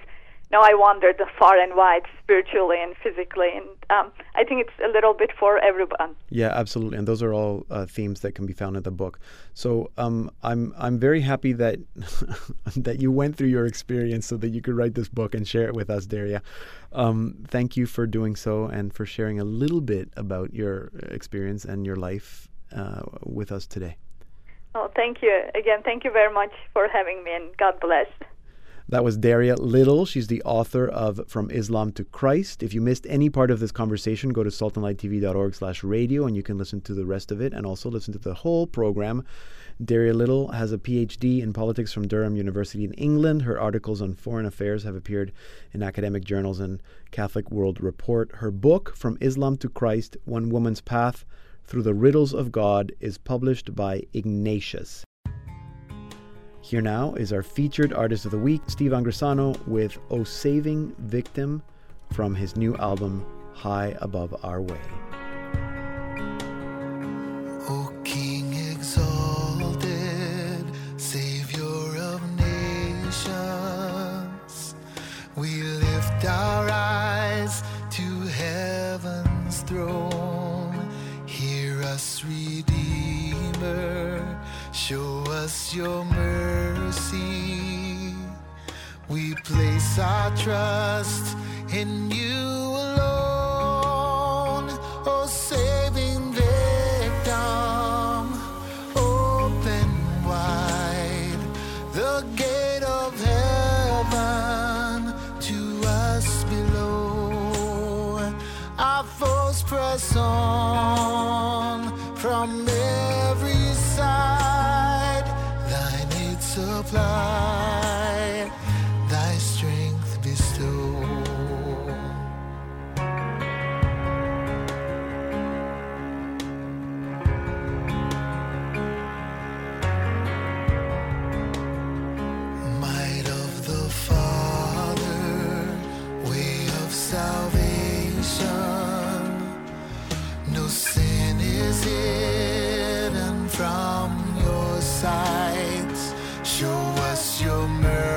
now I wandered far and wide spiritually and physically, and um, I think it's a little bit for everyone. Yeah, absolutely, and those are all uh, themes that can be found in the book. So um, I'm I'm very happy that that you went through your experience so that you could write this book and share it with us, Daria. Um, thank you for doing so and for sharing a little bit about your experience and your life uh, with us today. Oh, thank you again. Thank you very much for having me, and God bless. That was Daria Little. She's the author of From Islam to Christ. If you missed any part of this conversation, go to salt and light t v dot org slash radio, and you can listen to the rest of it and also listen to the whole program. Daria Little has a P H D in politics from Durham University in England. Her articles on foreign affairs have appeared in academic journals and Catholic World Report. Her book, From Islam to Christ, One Woman's Path Through the Riddles of God, is published by Ignatius. Here now is our featured artist of the week, Steve Angrisano, with O Saving Victim from his new album, High Above Our Way. O King exalted, Savior of nations, we lift our eyes to heaven's throne. Hear us, Redeemer, show us your mercy. We place our trust in you alone. O saving victim, open wide the gate of heaven to us below. Our foes press on from every side. Supply thy strength bestow. Might of the Father, way of salvation, no sin is hidden from your sight. Show us your mercy.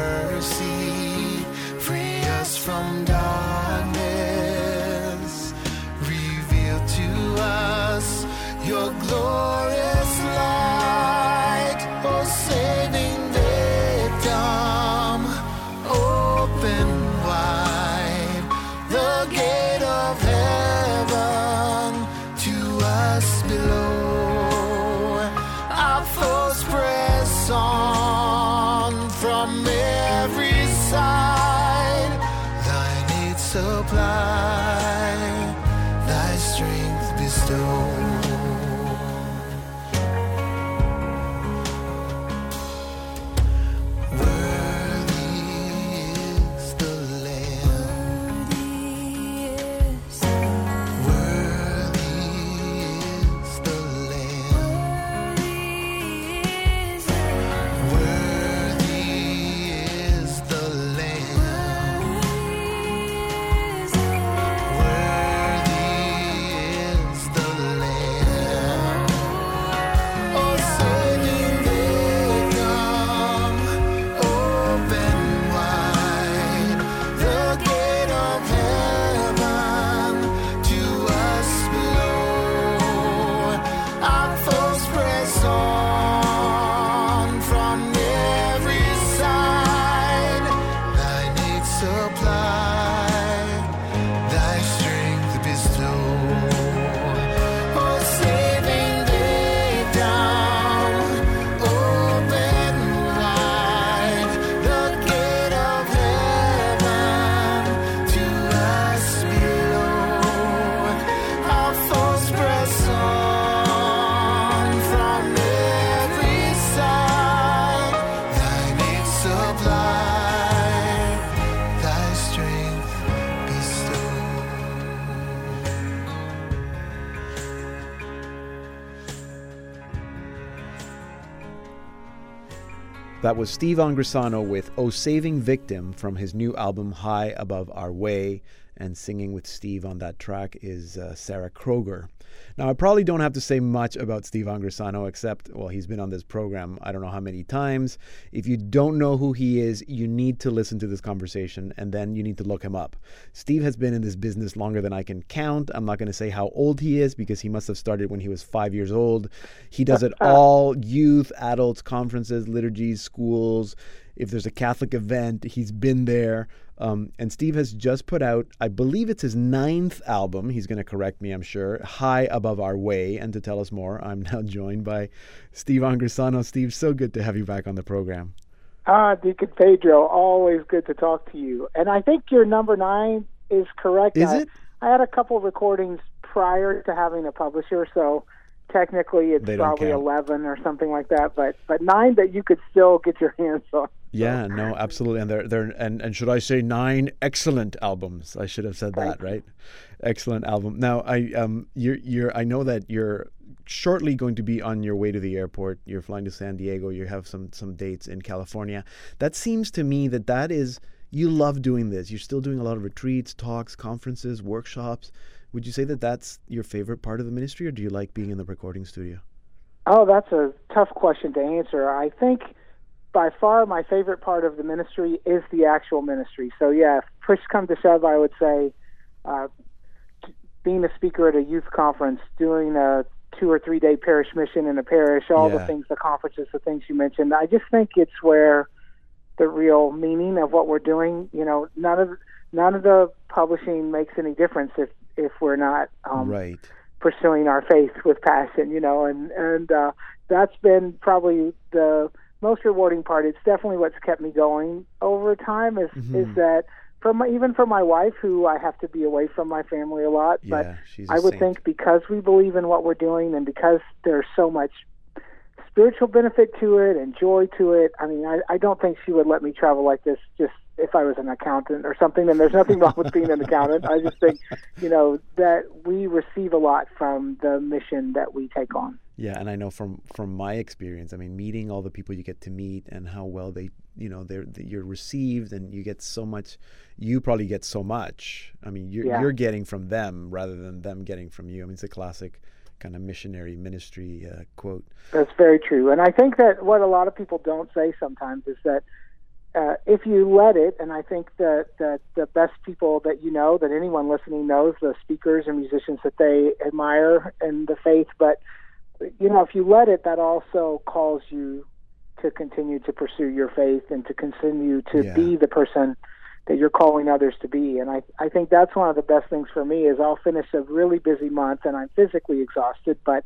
supply, thy strength bestow. That was Steve Angrisano with O Saving Victim from his new album High Above Our Way, and singing with Steve on that track is uh, Sarah Kroger. Now, I probably don't have to say much about Steve Angrisano except, well, he's been on this program I don't know how many times. If you don't know who he is, you need to listen to this conversation and then you need to look him up. Steve has been in this business longer than I can count. I'm not going to say how old he is because he must have started when he was five years old. He does it all: youth, adults, conferences, liturgies, schools. If there's a Catholic event, he's been there. Um, and Steve has just put out, I believe it's his ninth album, he's going to correct me, I'm sure, High Above Our Way. And to tell us more, I'm now joined by Steve Angrisano. Steve, so good to have you back on the program. Ah, Deacon Pedro, always good to talk to you. And I think your number nine is correct. Is I, it? I had a couple of recordings prior to having a publisher, so technically it's probably count. eleven or something like that, but but nine that you could still get your hands on. Yeah, no, absolutely. And they're, they're, and, and should I say nine excellent albums? I should have said that, right? Excellent album. Now, I um, you're, you're, I know that you're shortly going to be on your way to the airport. You're flying to San Diego. You have some, some dates in California. That seems to me that that is, you love doing this. You're still doing a lot of retreats, talks, conferences, workshops. Would you say that that's your favorite part of the ministry, or do you like being in the recording studio? Oh, that's a tough question to answer. I think by far my favorite part of the ministry is the actual ministry. So yeah, if push come to shove, I would say uh, being a speaker at a youth conference, doing a two or three day parish mission in a parish, all yeah. the things, the conferences, the things you mentioned, I just think it's where the real meaning of what we're doing, you know, none of none of the publishing makes any difference if, if we're not um, right. pursuing our faith with passion, you know, and, and uh, that's been probably the most rewarding part. It's definitely what's kept me going over time is, mm-hmm. is that from my, even for my wife, who I have to be away from my family a lot, yeah, but she's a I would saint. think because we believe in what we're doing and because there's so much spiritual benefit to it and joy to it, I mean, I, I don't think she would let me travel like this just if I was an accountant or something. And there's nothing wrong with being an accountant. I just think, you know, that we receive a lot from the mission that we take on. Yeah, and I know from, from my experience, I mean, meeting all the people you get to meet and how well they, you know, they're, they're, you're received and you get so much, you probably get so much. I mean, you're, yeah. you're getting from them rather than them getting from you. I mean, it's a classic kind of missionary ministry uh, quote. That's very true. And I think that what a lot of people don't say sometimes is that uh, if you let it, and I think that, that the best people that you know, that anyone listening knows, the speakers and musicians that they admire and the faith, but you know, if you let it, that also calls you to continue to pursue your faith and to continue to yeah. be the person that you're calling others to be. And I, I think that's one of the best things for me is I'll finish a really busy month and I'm physically exhausted, but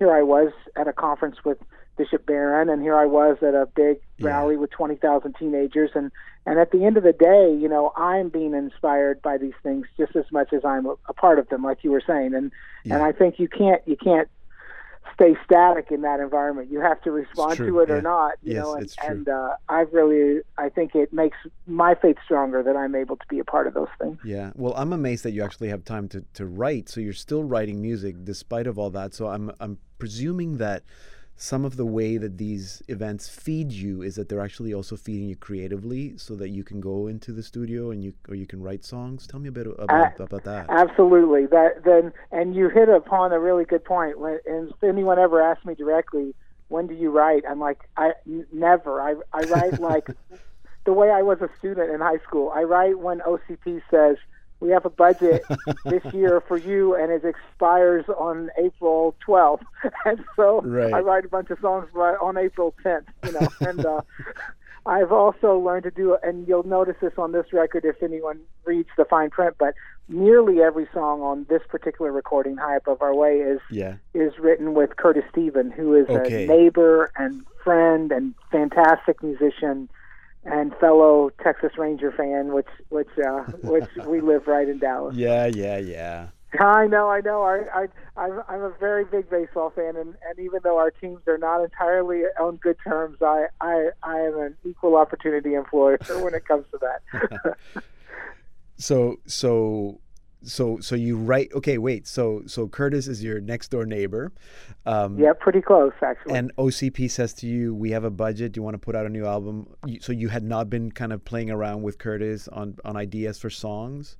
here I was at a conference with Bishop Barron, and here I was at a big yeah. rally with twenty thousand teenagers. And, and at the end of the day, you know, I'm being inspired by these things just as much as I'm a, a part of them, like you were saying. And yeah. and I think you can't you can't stay static in that environment. You have to respond to it yeah. or not. You yes, know, and, it's true. and uh, I've really, I think it makes my faith stronger that I'm able to be a part of those things. Yeah. Well, I'm amazed that you actually have time to, to write. So you're still writing music despite of all that. So I'm I'm presuming that some of the way that these events feed you is that they're actually also feeding you creatively, so that you can go into the studio and you or you can write songs. Tell me a bit about, uh, about that. Absolutely. That then, and you hit upon a really good point. When and if anyone ever asks me directly, when do you write? I'm like, I never. I I write like the way I was a student in high school. I write when O C P says, we have a budget this year for you, and it expires on April twelfth. And so right. I write a bunch of songs on April tenth, you know. And uh, I've also learned to do, and you'll notice this on this record if anyone reads the fine print, but nearly every song on this particular recording, High Above Our Way, is yeah. is written with Curtis Steven, who is okay. a neighbor and friend and fantastic musician and fellow Texas Ranger fan, which which uh, which we live right in Dallas. Yeah, yeah, yeah. I know, I know. I, I I'm I'm a very big baseball fan, and, and even though our teams are not entirely on good terms, I I, I am an equal opportunity influencer when it comes to that. so so so so you write. Okay, wait. So so Curtis is your next door neighbor. Um, yeah, pretty close actually. And O C P says to you, "We have a budget. Do you want to put out a new album?" You, so you had not been kind of playing around with Curtis on, on ideas for songs.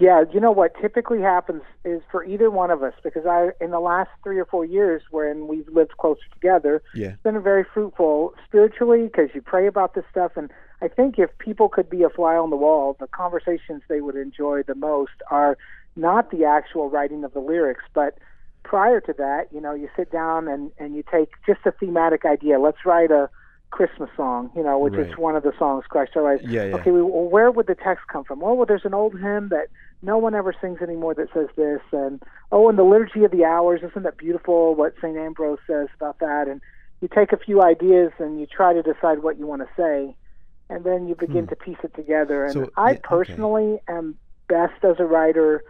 Yeah, you know what typically happens is for either one of us, because I in the last three or four years when we've lived closer together, yeah. it's been very fruitful spiritually because you pray about this stuff. And I think if people could be a fly on the wall, the conversations they would enjoy the most are not the actual writing of the lyrics, but prior to that, you know, you sit down and, and you take just a thematic idea. Let's write a Christmas song, you know, which right. is one of the songs Christ Alright. Yeah, yeah. Okay, well, where would the text come from? Oh, well, there's an old hymn that no one ever sings anymore that says this. And, oh, and the Liturgy of the Hours, isn't that beautiful what Saint Ambrose says about that? And you take a few ideas and you try to decide what you want to say. And then you begin hmm. to piece it together. And so, I yeah, personally okay. am best as a writer,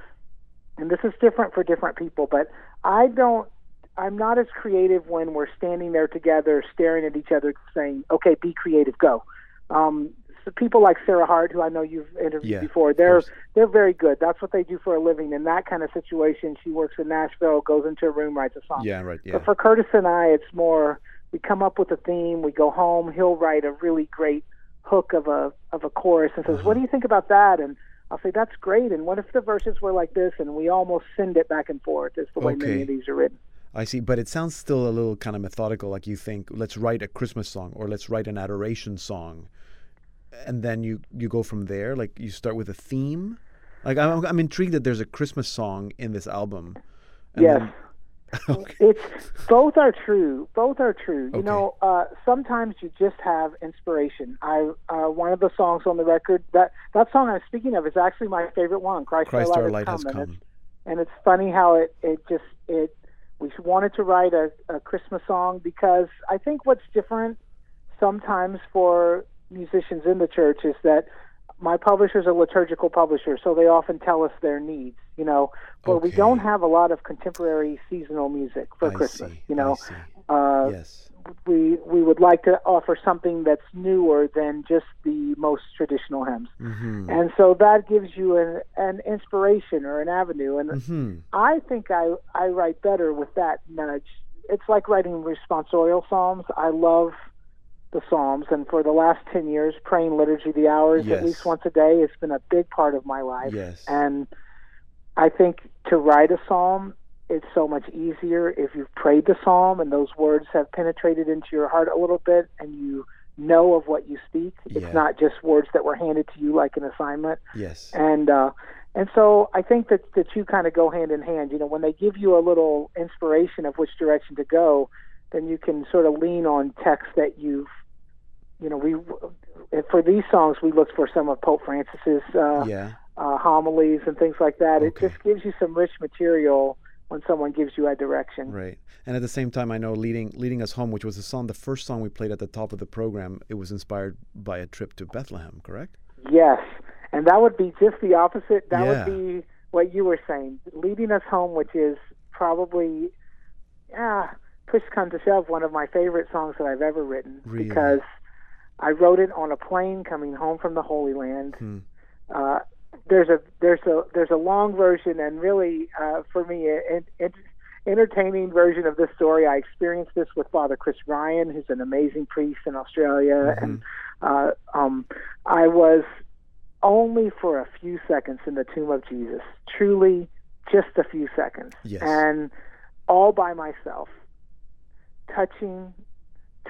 and this is different for different people, but I don't, I'm not as creative when we're standing there together, staring at each other, saying, okay, be creative, go. Um, so people like Sarah Hart, who I know you've interviewed yeah, before, they're they're very good. That's what they do for a living. In that kind of situation, she works in Nashville, goes into a room, writes a song. Yeah, right. Yeah. But for Curtis and I, it's more, we come up with a theme, we go home, he'll write a really great hook of a of a chorus and says, mm-hmm. what do you think about that? And I'll say, that's great, and what if the verses were like this? And we almost send it back and forth is the way okay. many of these are written. I see, but it sounds still a little kind of methodical, like you think, let's write a Christmas song or let's write an adoration song, and then you you go from there, like you start with a theme. Like I'm, I'm intrigued that there's a Christmas song in this album. And yes. Then, okay. It's both are true. Both are true. You okay. know, uh, sometimes you just have inspiration. I uh, one of the songs on the record that that song I'm speaking of is actually my favorite one. Christ, Christ our, our light has come, has come. And, it's, and it's funny how it, it just it we wanted to write a, a Christmas song because I think what's different sometimes for musicians in the church is that my publisher's a liturgical publisher, so they often tell us their needs, you know. But okay. we don't have a lot of contemporary seasonal music for I Christmas, see, you know. Uh, yes. We we would like to offer something that's newer than just the most traditional hymns. Mm-hmm. And so that gives you an, an inspiration or an avenue. And mm-hmm. I think I, I write better with that nudge. It's like writing responsorial psalms. I love the Psalms, and for the last ten years, praying Liturgy of the Hours yes. at least once a day has been a big part of my life. Yes. And I think to write a psalm, it's so much easier if you've prayed the psalm and those words have penetrated into your heart a little bit and you know of what you speak. It's yeah. not just words that were handed to you like an assignment. Yes. And uh, and so I think that the two kind of go hand in hand. You know, when they give you a little inspiration of which direction to go, then you can sort of lean on text that you've You know, we for these songs we looked for some of Pope Francis's uh, yeah. uh, homilies and things like that. Okay. It just gives you some rich material when someone gives you a direction. Right. And at the same time, I know Leading Leading Us Home, which was the song, the first song we played at the top of the program, it was inspired by a trip to Bethlehem, correct? Yes. And that would be just the opposite. That yeah. would be what you were saying. Leading Us Home, which is probably, yeah, push come to shove, one of my favorite songs that I've ever written. Really? Because I wrote it on a plane coming home from the Holy Land. Hmm. Uh, there's a there's a there's a long version, and really uh, for me, an entertaining version of this story. I experienced this with Father Chris Ryan, who's an amazing priest in Australia, mm-hmm. and uh, um, I was only for a few seconds in the tomb of Jesus, truly just a few seconds, yes. and all by myself, touching,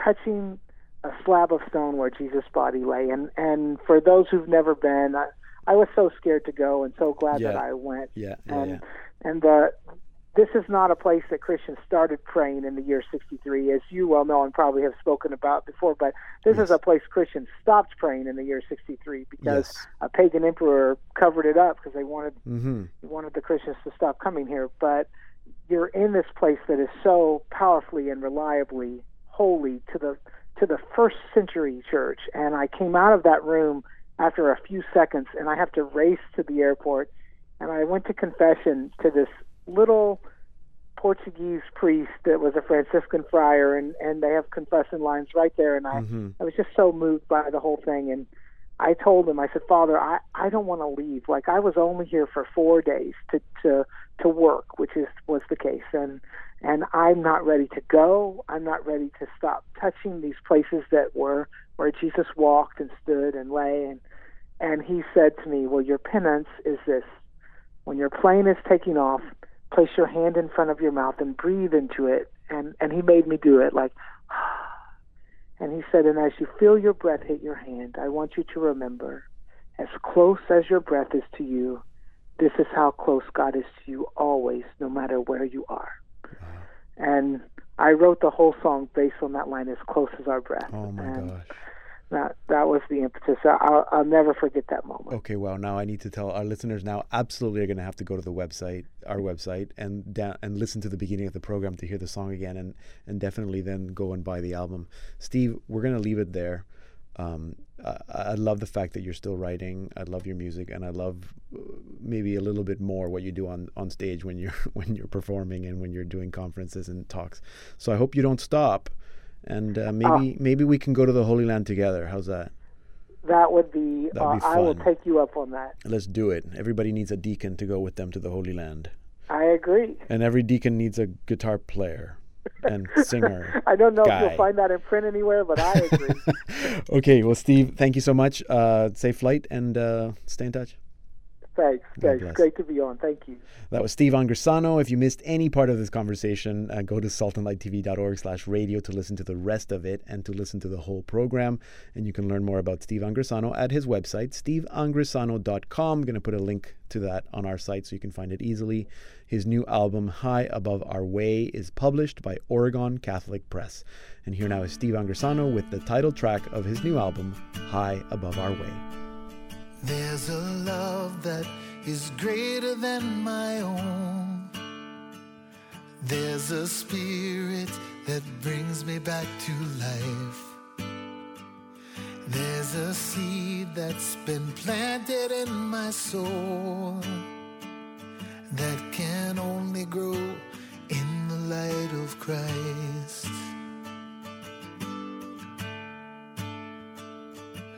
touching a slab of stone where Jesus' body lay, and and for those who've never been. I, I was so scared to go and so glad yeah. that I went. Yeah, yeah, and yeah. and the, this is not a place that Christians started praying in the year sixty-three, as you well know and probably have spoken about before, but this yes. is a place Christians stopped praying in the year sixty-three because yes. a pagan emperor covered it up because they wanted mm-hmm. they wanted the Christians to stop coming here. But you're in this place that is so powerfully and reliably holy to the to the first century church. And I came out of that room after a few seconds, and I have to race to the airport, and I went to confession to this little Portuguese priest that was a Franciscan friar, and, and they have confession lines right there, and I, mm-hmm. I was just so moved by the whole thing, and I told him, I said, Father, I, I don't want to leave. Like, I was only here for four days to, to, to work, which is was the case, and and I'm not ready to go. I'm not ready to stop touching these places that were where Jesus walked and stood and lay. And, and he said to me, well, your penance is this. When your plane is taking off, place your hand in front of your mouth and breathe into it. And, and he made me do it, like, and he said, and as you feel your breath hit your hand, I want you to remember, as close as your breath is to you, this is how close God is to you always, no matter where you are. And I wrote the whole song based on that line, as close as our breath. Oh, my and gosh. That, that was the impetus. I'll, I'll never forget that moment. Okay, wow. Now I need to tell our listeners now absolutely are going to have to go to the website, our website, and da- and listen to the beginning of the program to hear the song again, and, and definitely then go and buy the album. Steve, we're going to leave it there. Um, I, I love the fact that you're still writing. I love your music, and I love maybe a little bit more what you do on, on stage when you're when you're performing and when you're doing conferences and talks. So I hope you don't stop, and uh, maybe uh, maybe we can go to the Holy Land together. How's that? That would be. That'd uh, be fun. I will take you up on that. Let's do it. Everybody needs a deacon to go with them to the Holy Land. I agree. And every deacon needs a guitar player. And singer. I don't know guy. If you'll find that in print anywhere, but I agree. Okay, well, Steve, thank you so much. Uh, safe flight, and uh, stay in touch. Thanks. God thanks. Bless. Great to be on. Thank you. That was Steve Angrisano. If you missed any part of this conversation, uh, go to salt and light t v dot org slash radio to listen to the rest of it and to listen to the whole program. And you can learn more about Steve Angrisano at his website, steve angrisano dot com. I'm going to put a link to that on our site so you can find it easily. His new album, High Above Our Way, is published by Oregon Catholic Press. And here now is Steve Angrisano with the title track of his new album, High Above Our Way. There's a love that is greater than my own. There's a spirit that brings me back to life. There's a seed that's been planted in my soul that can only grow in the light of Christ.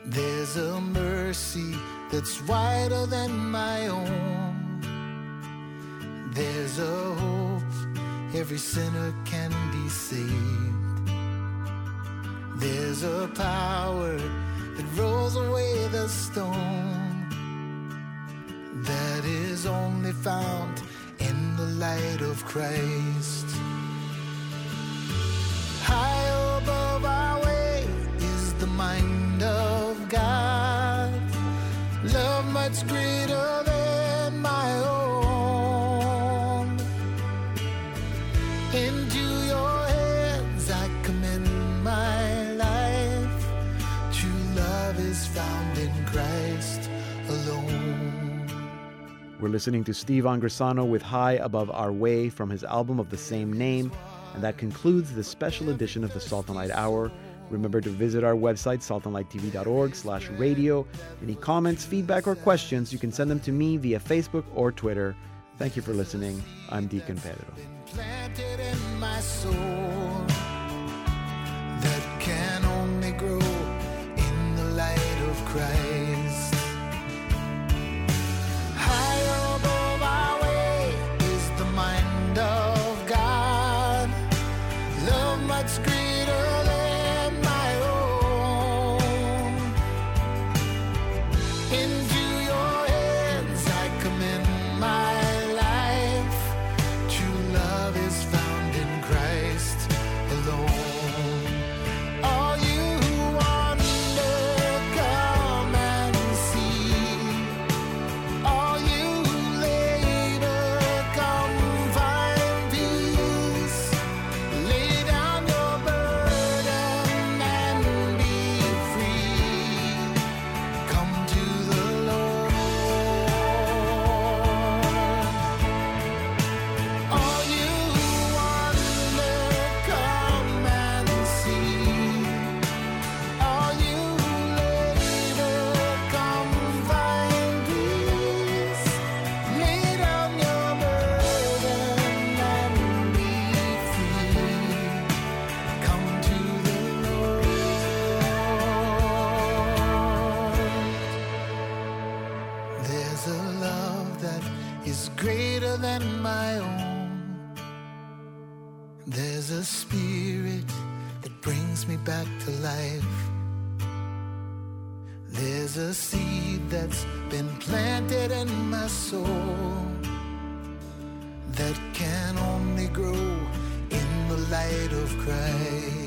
There's a mercy that's wider than my own. There's a hope every sinner can be saved. There's a power that rolls away the stone that is only found in the light of Christ. High above our way is the mind of God, love much greater than my own. Into your hands I commend my life. True love is found in Christ alone. We're listening to Steve Angrisano with High Above Our Way from his album of the same name. And that concludes this special edition of the Salt and Light Hour. Remember to visit our website, saltandlighttv dot org slash radio. Any comments, feedback, or questions, you can send them to me via Facebook or Twitter. Thank you for listening. I'm Deacon Pedro. Planted in my soul that can only grow in the light of Christ. High above our way is the mind of God. Love much greater. There's a spirit that brings me back to life. There's a seed that's been planted in my soul that can only grow in the light of Christ.